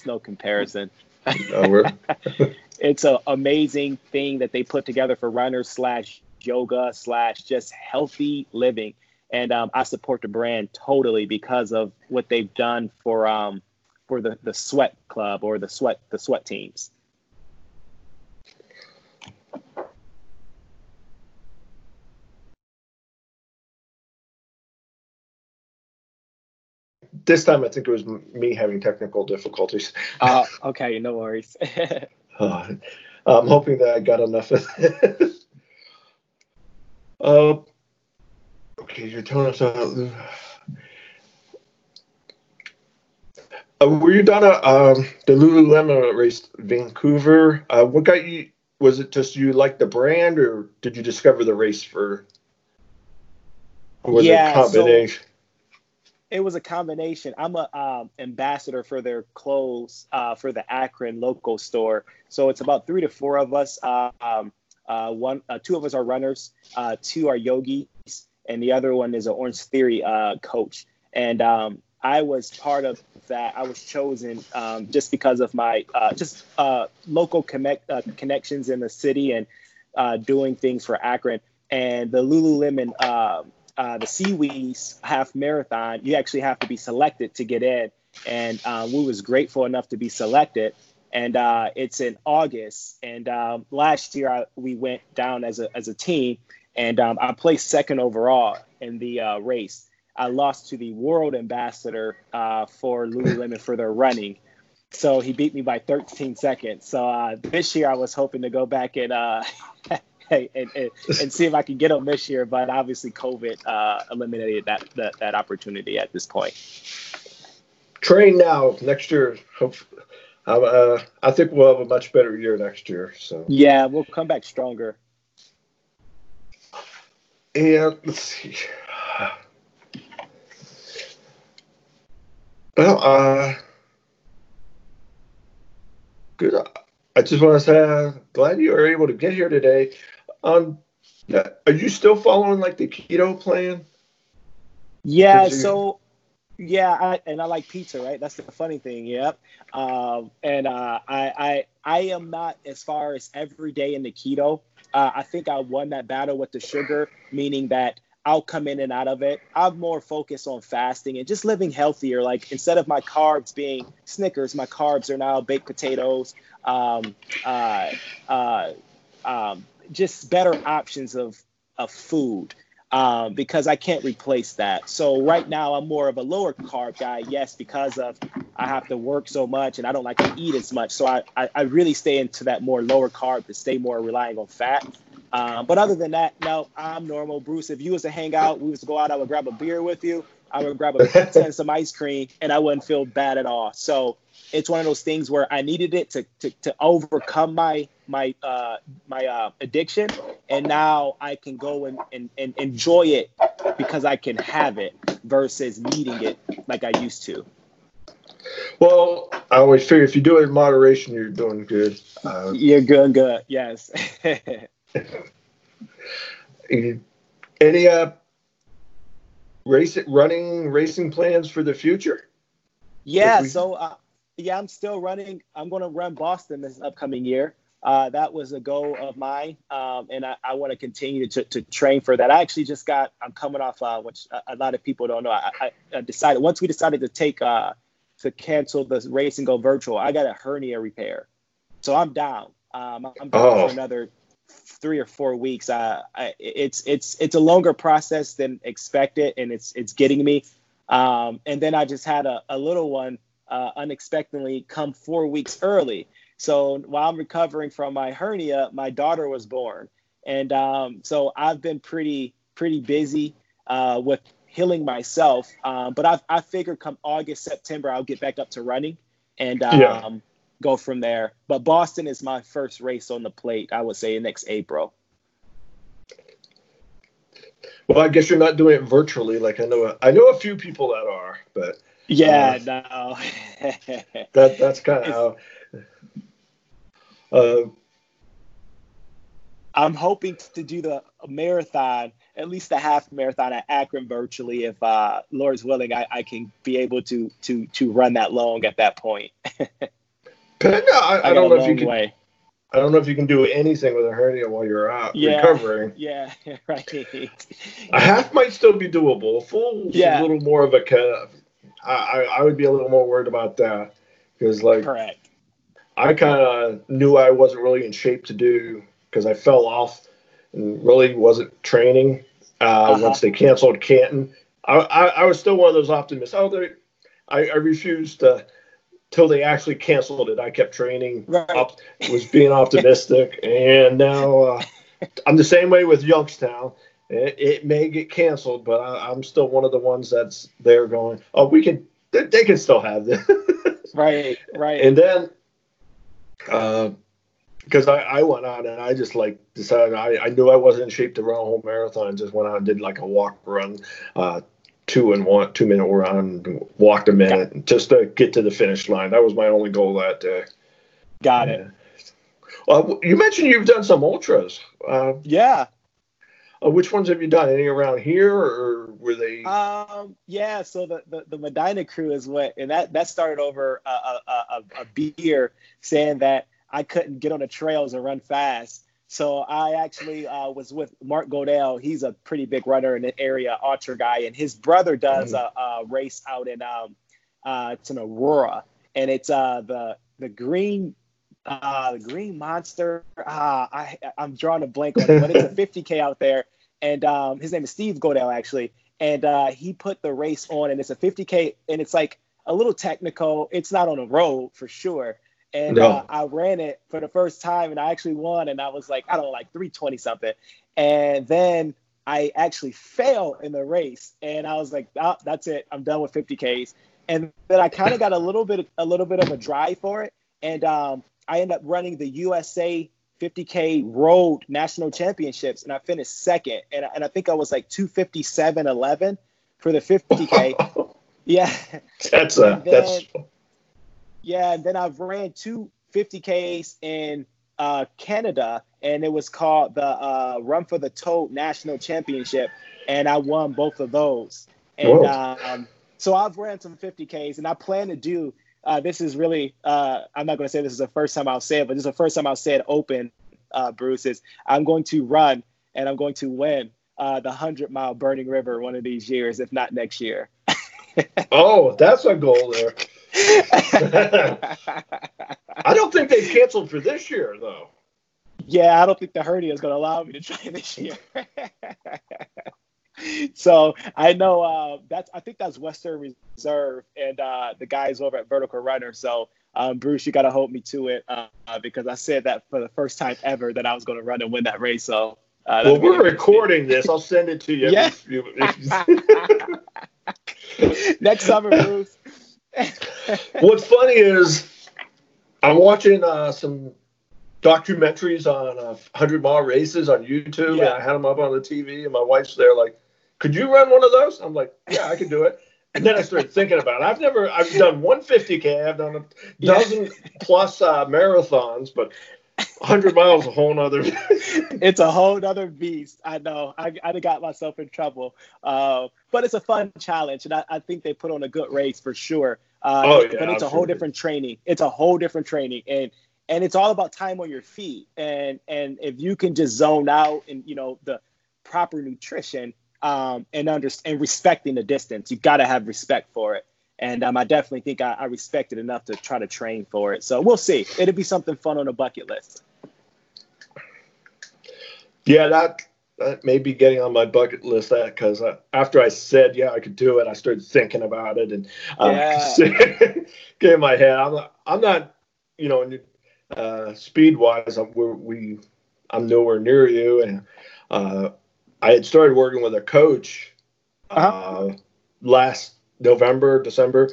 no comparison. It's an amazing thing that they put together for runners /yoga /just healthy living. And I support the brand totally because of what they've done for the sweat club or the sweat teams. This time, I think it was me having technical difficulties. Okay, no worries. I'm hoping that I got enough of this. Okay, you're telling us. Were you done at the Lululemon race, Vancouver? What got you? Was it just you liked the brand, or did you discover the race for? Was it a combination? It was a combination. I'm a ambassador for their clothes for the Akron local store. So it's about 3 to 4 of us. Two of us are runners, two are yogis, and the other one is an Orange Theory coach. And I was part of that. I was chosen just because of my local connections in the city and doing things for Akron. And the Lululemon. The Seaweeds half marathon, you actually have to be selected to get in. And we was grateful enough to be selected. And it's in August. And last year we went down as a team, and I placed second overall in the race. I lost to the world ambassador for Lululemon for their running. So he beat me by 13 seconds. So this year I was hoping to go back and and see if I can get them this year, but obviously COVID eliminated that opportunity at this point. Train now. Next year, hopefully, I think we'll have a much better year next year. So yeah, we'll come back stronger. And let's see. Well, good. I just want to say I'm glad you were able to get here today. Are you still following like the keto plan? Yeah. I like pizza, right? That's the funny thing. Yep. I am not as far as every day in the keto. I think I won that battle with the sugar, meaning that I'll come in and out of it. I'm more focused on fasting and just living healthier. Like instead of my carbs being Snickers, my carbs are now baked potatoes, just better options of food because I can't replace that. So right now I'm more of a lower carb guy. Yes, because of I have to work so much and I don't like to eat as much. So I really stay into that more lower carb to stay more relying on fat. But other than that, no, I'm normal. Bruce, if you was to hang out, we was to go out, I would grab a beer with you. I would grab a pizza and some ice cream, and I wouldn't feel bad at all. So it's one of those things where I needed it to overcome my addiction, and now I can go and enjoy it because I can have it versus needing it like I used to. Well, I always figure if you do it in moderation, you're doing good. You're good, yes. Any racing plans for the future? Yeah, so I'm still running. I'm going to run Boston this upcoming year. That was a goal of mine, and I want to continue to train for that. I actually just I'm coming off, which a lot of people don't know. I decided, once we decided to cancel the race and go virtual, I got a hernia repair. So I'm down. I'm down for another 3 or 4 weeks. It's a longer process than expected, and it's getting me. And then I just had a little one unexpectedly come 4 weeks early. So while I'm recovering from my hernia, my daughter was born. And so I've been pretty busy with healing myself. But I figure come August, September, I'll get back up to running and go from there. But Boston is my first race on the plate, I would say, next April. Well, I guess you're not doing it virtually. Like I know a few people that are, but yeah, no. that's kind of how. I'm hoping to do the marathon, at least the half marathon at Akron virtually, if Lord's willing, I can be able to run that long at that point. I don't know if you can do anything with a hernia while you're out recovering. Yeah, right. A half might still be doable. Full, a little more of a kind of. I would be a little more worried about that because, like, correct. I kind of knew I wasn't really in shape to do because I fell off and really wasn't training once they canceled Canton. I was still one of those optimists. I refused to. Till they actually canceled it, I kept training. Right. Was being optimistic, and now I'm the same way with Youngstown. It may get canceled, but I'm still one of the ones that's there going, "Oh, they can still have this." Right. And then, because I went out and I just like decided I knew I wasn't in shape to run a whole marathon, and just went out and did like a walk run. 2 and 1 2 minute run, walked a minute just to get to the finish line. That was my only goal that day. Got it. You mentioned you've done some ultras. Which ones have you done? Any around here, or were they? So the Medina crew is what, and that started over a beer saying that I couldn't get on the trails and run fast. So I actually was with Mark Godell. He's a pretty big runner in the area, ultra guy, and his brother does a race out in it's in Aurora, and it's the Green Monster. I'm drawing a blank on it, but it's a 50K out there, and his name is Steve Godell actually, and he put the race on, and it's a 50K, and it's like a little technical. It's not on the road for sure. And I ran it for the first time, and I actually won, and I was like, I don't know, like 320-something. And then I actually failed in the race, and I was like, that's it. I'm done with 50Ks. And then I kind of got a little bit of a drive for it, and I ended up running the USA 50K Road National Championships, and I finished second. And I think I was like 257.11 for the 50K. Yeah. That's yeah, and then I've ran two 50Ks in Canada, and it was called the Run for the Toad National Championship, and I won both of those. And so I've ran some 50Ks, and I plan to do this is really I'm not going to say this is the first time I'll say it, but this is the first time I'll say it open, Bruce, is I'm going to run, and I'm going to win the 100-mile Burning River one of these years, if not next year. Oh, that's a goal there. I don't think they canceled for this year, though. Yeah, I don't think the hernia is going to allow me to try this year. So I know I think that's Western Reserve and the guys over at Vertical Runner. So Bruce, you got to hold me to it because I said that for the first time ever that I was going to run and win that race. So Well, we're recording this. I'll send it to you. Yeah. Next summer, Bruce. What's funny is I'm watching some documentaries on 100-mile races on YouTube, yeah. And I had them up on the TV, and my wife's there like, could you run one of those? I'm like, yeah, I can do it. And then I started thinking about it. I've done 150K. I've done a dozen plus marathons, but 100 miles a whole nother. It's a whole nother beast. I know. I got myself in trouble. But it's a fun challenge, and I think they put on a good race for sure. But it's a whole different training. It's a whole different training, and it's all about time on your feet. And if you can just zone out and the proper nutrition and respecting the distance, you've got to have respect for it. And I definitely think I respect it enough to try to train for it. So we'll see. It'll be something fun on a bucket list. Yeah, that may be getting on my bucket list, that, because after I said, yeah, I could do it, I started thinking about it and get in my head. I'm not, speed wise, I'm nowhere near you. And I had started working with a coach last November, December,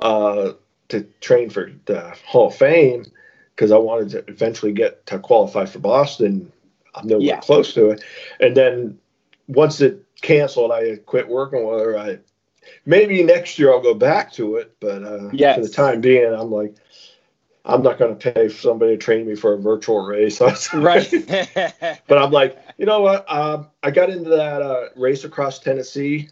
to train for the Hall of Fame, because I wanted to eventually get to qualify for Boston. I'm nowhere close to it. And then once it canceled, I quit working with her. Maybe next year I'll go back to it, but for the time being, I'm like, I'm not going to pay for somebody to train me for a virtual race. Right. But I'm like, you know what? I got into that race across Tennessee,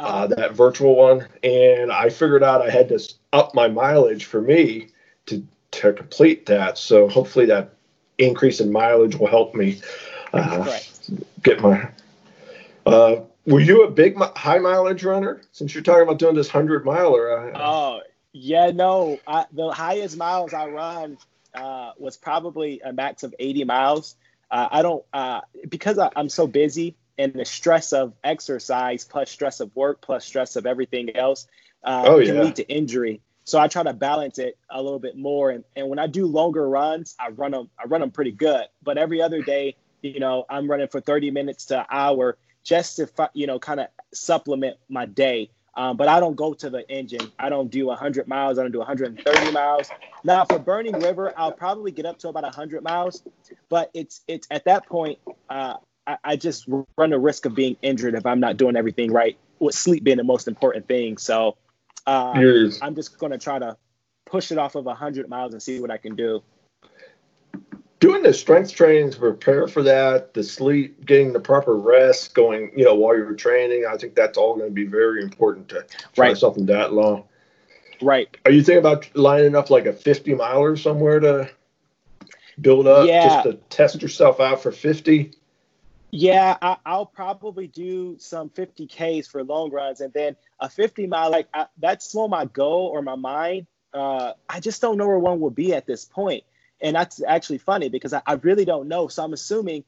that virtual one, and I figured out I had to up my mileage for me to complete that. So hopefully that increase in mileage will help me get my were you a big high mileage runner, since you're talking about doing this 100-miler? The highest miles I run was probably a max of 80 miles. I don't because I'm so busy, and the stress of exercise plus stress of work plus stress of everything else can lead to injury. So I try to balance it a little bit more. And when I do longer runs, I run them pretty good. But every other day, I'm running for 30 minutes to an hour just to, kind of supplement my day. But I don't go to the engine. I don't do 100 miles. I don't do 130 miles. Now, for Burning River, I'll probably get up to about 100 miles. But it's at that point, I just run the risk of being injured if I'm not doing everything right, with sleep being the most important thing. So I'm just going to try to push it off of 100 miles and see what I can do. Doing the strength training to prepare for that, the sleep, getting the proper rest, going, while you're training, I think that's all going to be very important to try something that long. Right. Are you thinking about lining up like a 50-miler somewhere to build up just to test yourself out for 50? Yeah, I'll probably do some 50Ks for long runs, and then a 50-mile, that's more my goal or my mind. I just don't know where one will be at this point. And that's actually funny because I really don't know. So I'm assuming,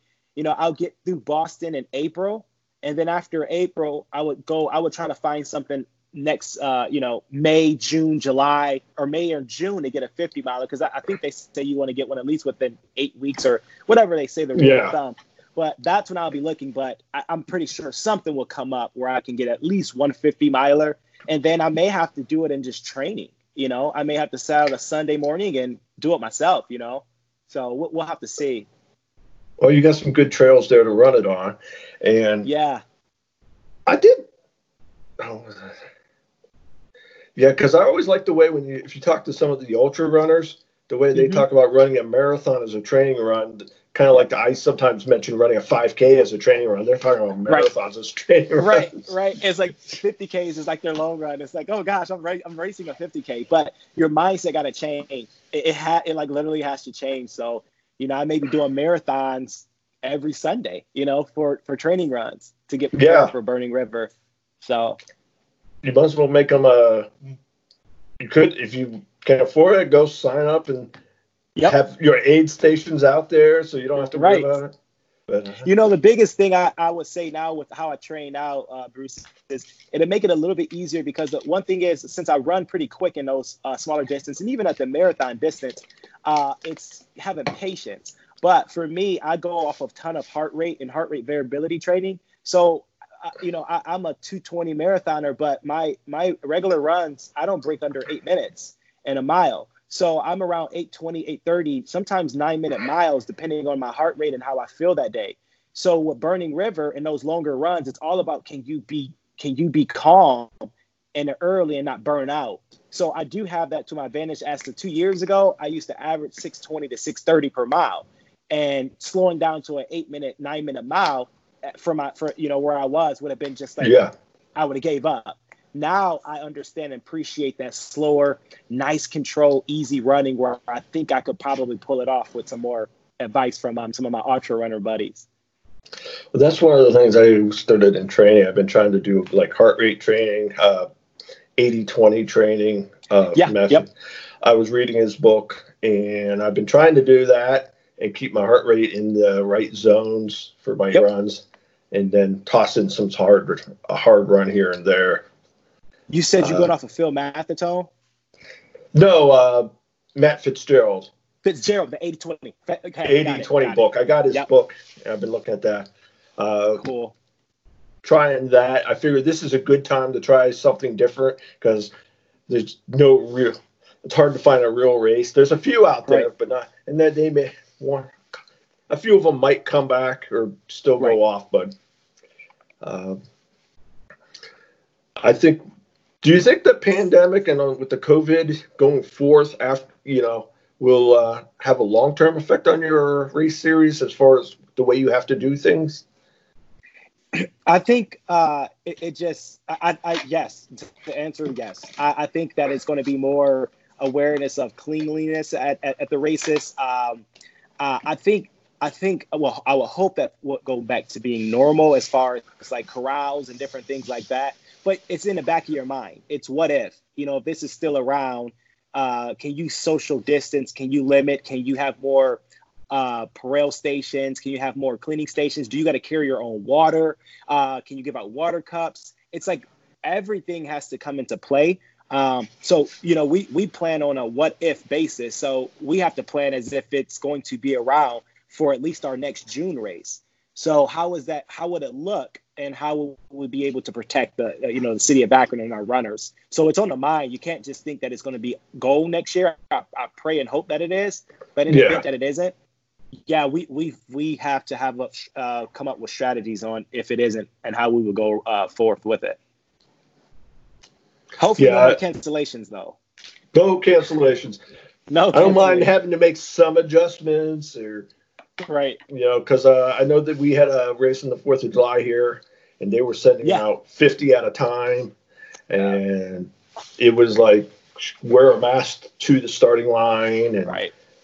I'll get through Boston in April, and then after April, I would try to find something next, May, June, July, or May or June to get a 50-miler, because I think they say you want to get one at least within 8 weeks or whatever they say the rule of thumb. But that's when I'll be looking. But I'm pretty sure something will come up where I can get at least 150-miler. And then I may have to do it in just training. I may have to set out a Sunday morning and do it myself, So we'll have to see. Well, you got some good trails there to run it on. And I did. Oh, yeah, because I always like the way if you talk to some of the ultra runners, the way they talk about running a marathon as a training run, kind of like I sometimes mention running a 5K as a training run. They're talking about marathons as training runs. Right. It's like 50Ks is like their long run. It's like, oh gosh, I'm racing a 50K. But your mindset got to change. It like literally has to change. So, I may be doing marathons every Sunday, for training runs to get prepared for Burning River. So you must as well make them you could, if you can afford it, go sign up and have your aid stations out there so you don't have to worry about it. But, the biggest thing I would say now with how I train now, Bruce, is it'll make it a little bit easier, because the one thing is, since I run pretty quick in those smaller distances, and even at the marathon distance, it's having patience. But for me, I go off of ton of heart rate and heart rate variability training. So, you know, I'm a 220 marathoner, but my regular runs, I don't break under 8 minutes in a mile. So I'm around 820, 830, sometimes 9 minute miles, depending on my heart rate and how I feel that day. So with Burning River and those longer runs, it's all about, can you be calm and early and not burn out? So I do have that to my advantage. As to 2 years ago, I used to average 620 to 630 per mile, and slowing down to an 8 minute, 9 minute mile for you know, where I was would have been just like, yeah, I would have gave up. Now I understand and appreciate that slower, nice control, easy running where I think I could probably pull it off with some more advice from some of my ultra runner buddies. Well, that's one of the things I started in training. I've been trying to do like heart rate training, 80-20 training. Yep. I was reading his book, and I've been trying to do that and keep my heart rate in the right zones for my runs, and then toss in some hard run here and there. You said you got off of Phil Matheton? No, Matt Fitzgerald. Fitzgerald, the 80-20. Okay, 80-20 book. I got his book. I've been looking at that. Cool. Trying that. I figured this is a good time to try something different because there's no real – it's hard to find a real race. There's a few out there, but not – and then they may – a few of them might come back or still go off, but I think – do you think the pandemic and with the COVID going forth after, you know, will have a long-term effect on your race series as far as the way you have to do things? I think yes, the answer is yes. I think that it's going to be more awareness of cleanliness at the races. I think, I will hope that we'll go back to being normal as far as like corrals and different things like that. But it's in the back of your mind. It's what if, you know, if this is still around, can you social distance? Can you limit? Can you have more paral stations? Can you have more cleaning stations? Do you got to carry your own water? Can you give out water cups? It's like everything has to come into play. So, you know, we plan on a what if basis. So we have to plan as if it's going to be around for at least our next June race. So how is that? How would it look? And how will we be able to protect the city of Akron and our runners? So it's on the mind. You can't just think that it's going to be goal next year. I pray and hope that it is, but in the event that it isn't, we have to have come up with strategies on if it isn't and how we will go forth with it. Hopefully, no cancellations though. No cancellations. No, I don't mind having to make some adjustments or. Right. You know, because I know that we had a race on the 4th of July here, and they were sending out 50 at a time. And it was like, wear a mask to the starting line. And,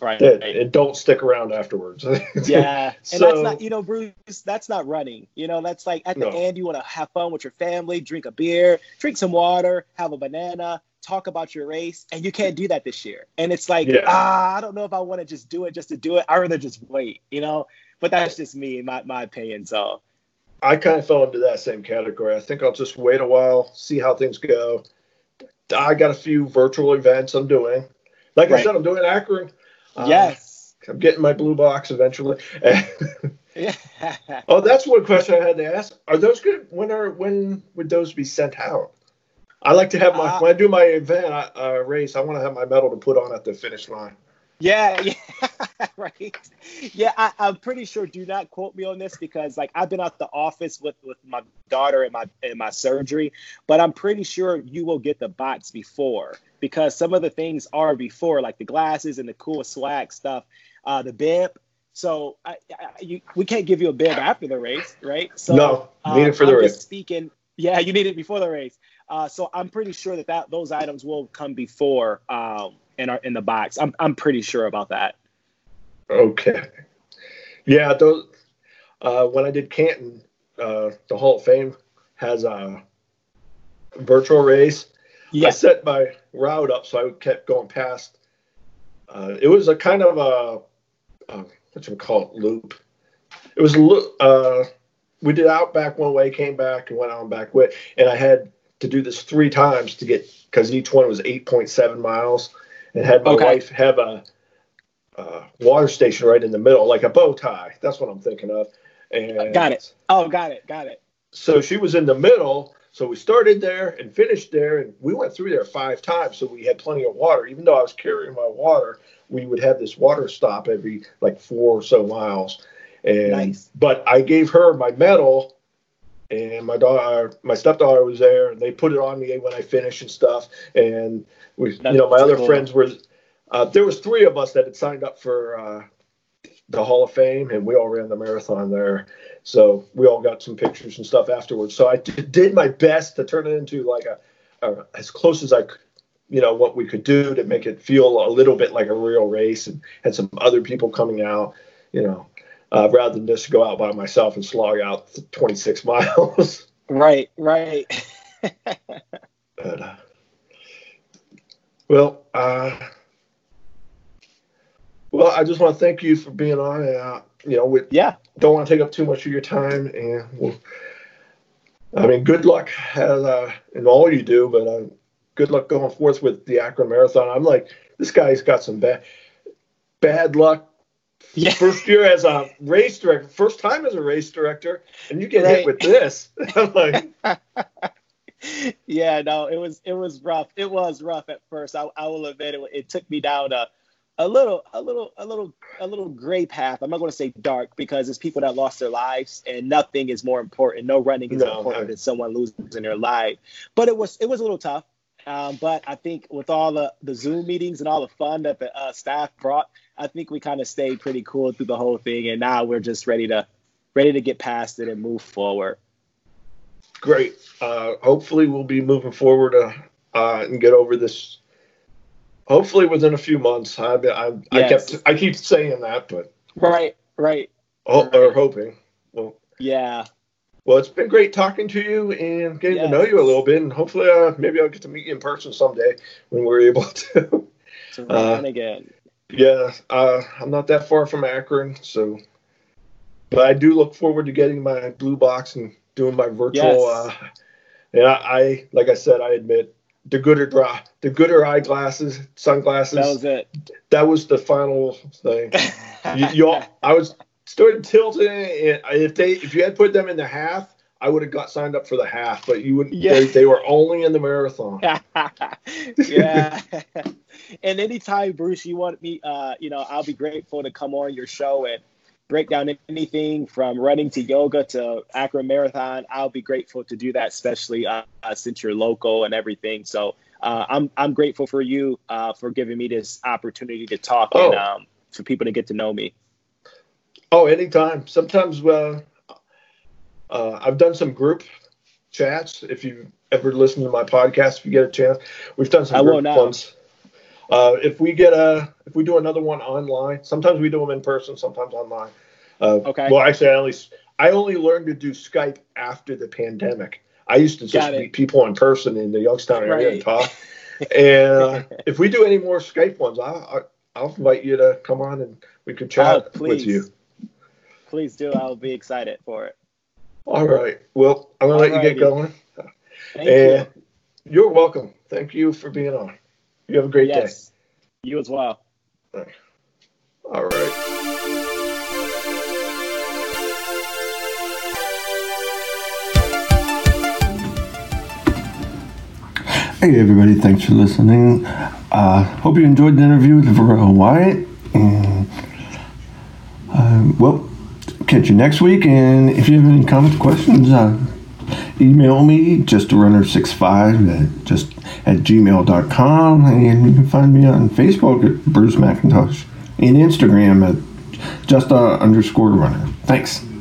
and don't stick around afterwards. Yeah. So, and that's not, you know, Bruce, that's not running. You know, that's like at the end, you want to have fun with your family, drink a beer, drink some water, have a banana, talk about your race, and you can't do that this year. And it's like, I don't know if I want to just do it just to do it. I'd rather just wait, you know? But that's just me, my opinion. So I kind of fell into that same category. I think I'll just wait a while, see how things go. I got a few virtual events I'm doing. Like I said, I'm doing Akron. Yes. I'm getting my blue box eventually. Yeah. Oh, that's one question I had to ask. Are those good? When would those be sent out? I like to have my when I do my event race, I want to have my medal to put on at the finish line. Yeah, right. Yeah, I'm pretty sure. Do not quote me on this because, like, I've been out the office with my daughter and my surgery, but I'm pretty sure you will get the box before because some of the things are before, like the glasses and the cool swag stuff, the bib. So we can't give you a bib after the race, right? So, no, need it for the race. Just speaking. Yeah, you need it before the race. So I'm pretty sure that those items will come before and are in the box. I'm pretty sure about that. Okay. Yeah, those. When I did Canton, the Hall of Fame has a virtual race. Yeah. I set my route up so I kept going past. It was a kind of a what do we call it, loop. It was a loop. We did out back one way, came back, and went on back way. And I had to do this 3 times to get, because each one was 8.7 miles, and had my wife have a water station right in the middle, like a bow tie. That's what I'm thinking of. And got it. Oh, got it. Got it. So she was in the middle. So we started there and finished there, and we went through there 5 times. So we had plenty of water. Even though I was carrying my water, we would have this water stop every like 4 or so miles. And nice. But I gave her my medal. And my daughter, my stepdaughter was there, and they put it on me when I finished and stuff. And we, you know, my other friends were, there was 3 of us that had signed up for the Hall of Fame, and we all ran the marathon there. So we all got some pictures and stuff afterwards. So I did my best to turn it into like a as close as I could, you know, what we could do to make it feel a little bit like a real race, and had some other people coming out, you know. Rather than just go out by myself and slog out 26 miles. Right, right. But, well, I just want to thank you for being on. And, you know, we don't want to take up too much of your time. And we'll, I mean, good luck in all you do, but good luck going forth with the Akron Marathon. I'm like, this guy's got some bad luck. Yeah. First year as a race director, first time as a race director, and you get hit with this. I'm like, yeah, no, it was rough. It was rough at first. I will admit it. It took me down a little gray path. I'm not going to say dark, because it's people that lost their lives, and nothing is more important. No running is important than someone losing their life. But it was a little tough. But I think with all the Zoom meetings and all the fun that the staff brought, I think we kind of stayed pretty cool through the whole thing. And now we're just ready to get past it and move forward. Great. Hopefully we'll be moving forward and get over this. Hopefully within a few months. I keep saying that, but right. Or hoping. Well, yeah. Well, it's been great talking to you and getting to know you a little bit, and hopefully maybe I'll get to meet you in person someday when we're able to. Run again. Yeah, I'm not that far from Akron, so, but I do look forward to getting my blue box and doing my virtual. Yes. And I like I said, I admit the Goodr sunglasses. That was it. That was the final thing. I was. Started tilting, and if you had put them in the half, I would have got signed up for the half, but you wouldn't. Yeah. They were only in the marathon. Yeah. And anytime, Bruce, you want me, you know, I'll be grateful to come on your show and break down anything from running to yoga to Akron Marathon. I'll be grateful to do that, especially since you're local and everything. So I'm grateful for you for giving me this opportunity to talk and for people to get to know me. Oh, anytime. Sometimes I've done some group chats. If you ever listen to my podcast, if you get a chance, we've done some group ones. If we do another one online, sometimes we do them in person, sometimes online. Okay. Well, actually, I only learned to do Skype after the pandemic. I used to just meet people in person in the Youngstown area and talk. And if we do any more Skype ones, I'll invite you to come on and we could chat with you. Please do. I'll be excited for it. All right. Well, I'm going to let you get going. Thank you. You're welcome. Thank you for being on. You have a great day. You as well. All right. Hey, everybody. Thanks for listening. Hope you enjoyed the interview with Verrelle Wyatt. And, well, catch you next week, and if you have any comments, questions, email me, justarunner65 at gmail.com, and you can find me on Facebook at Bruce McIntosh, and Instagram at @just_runner. Thanks.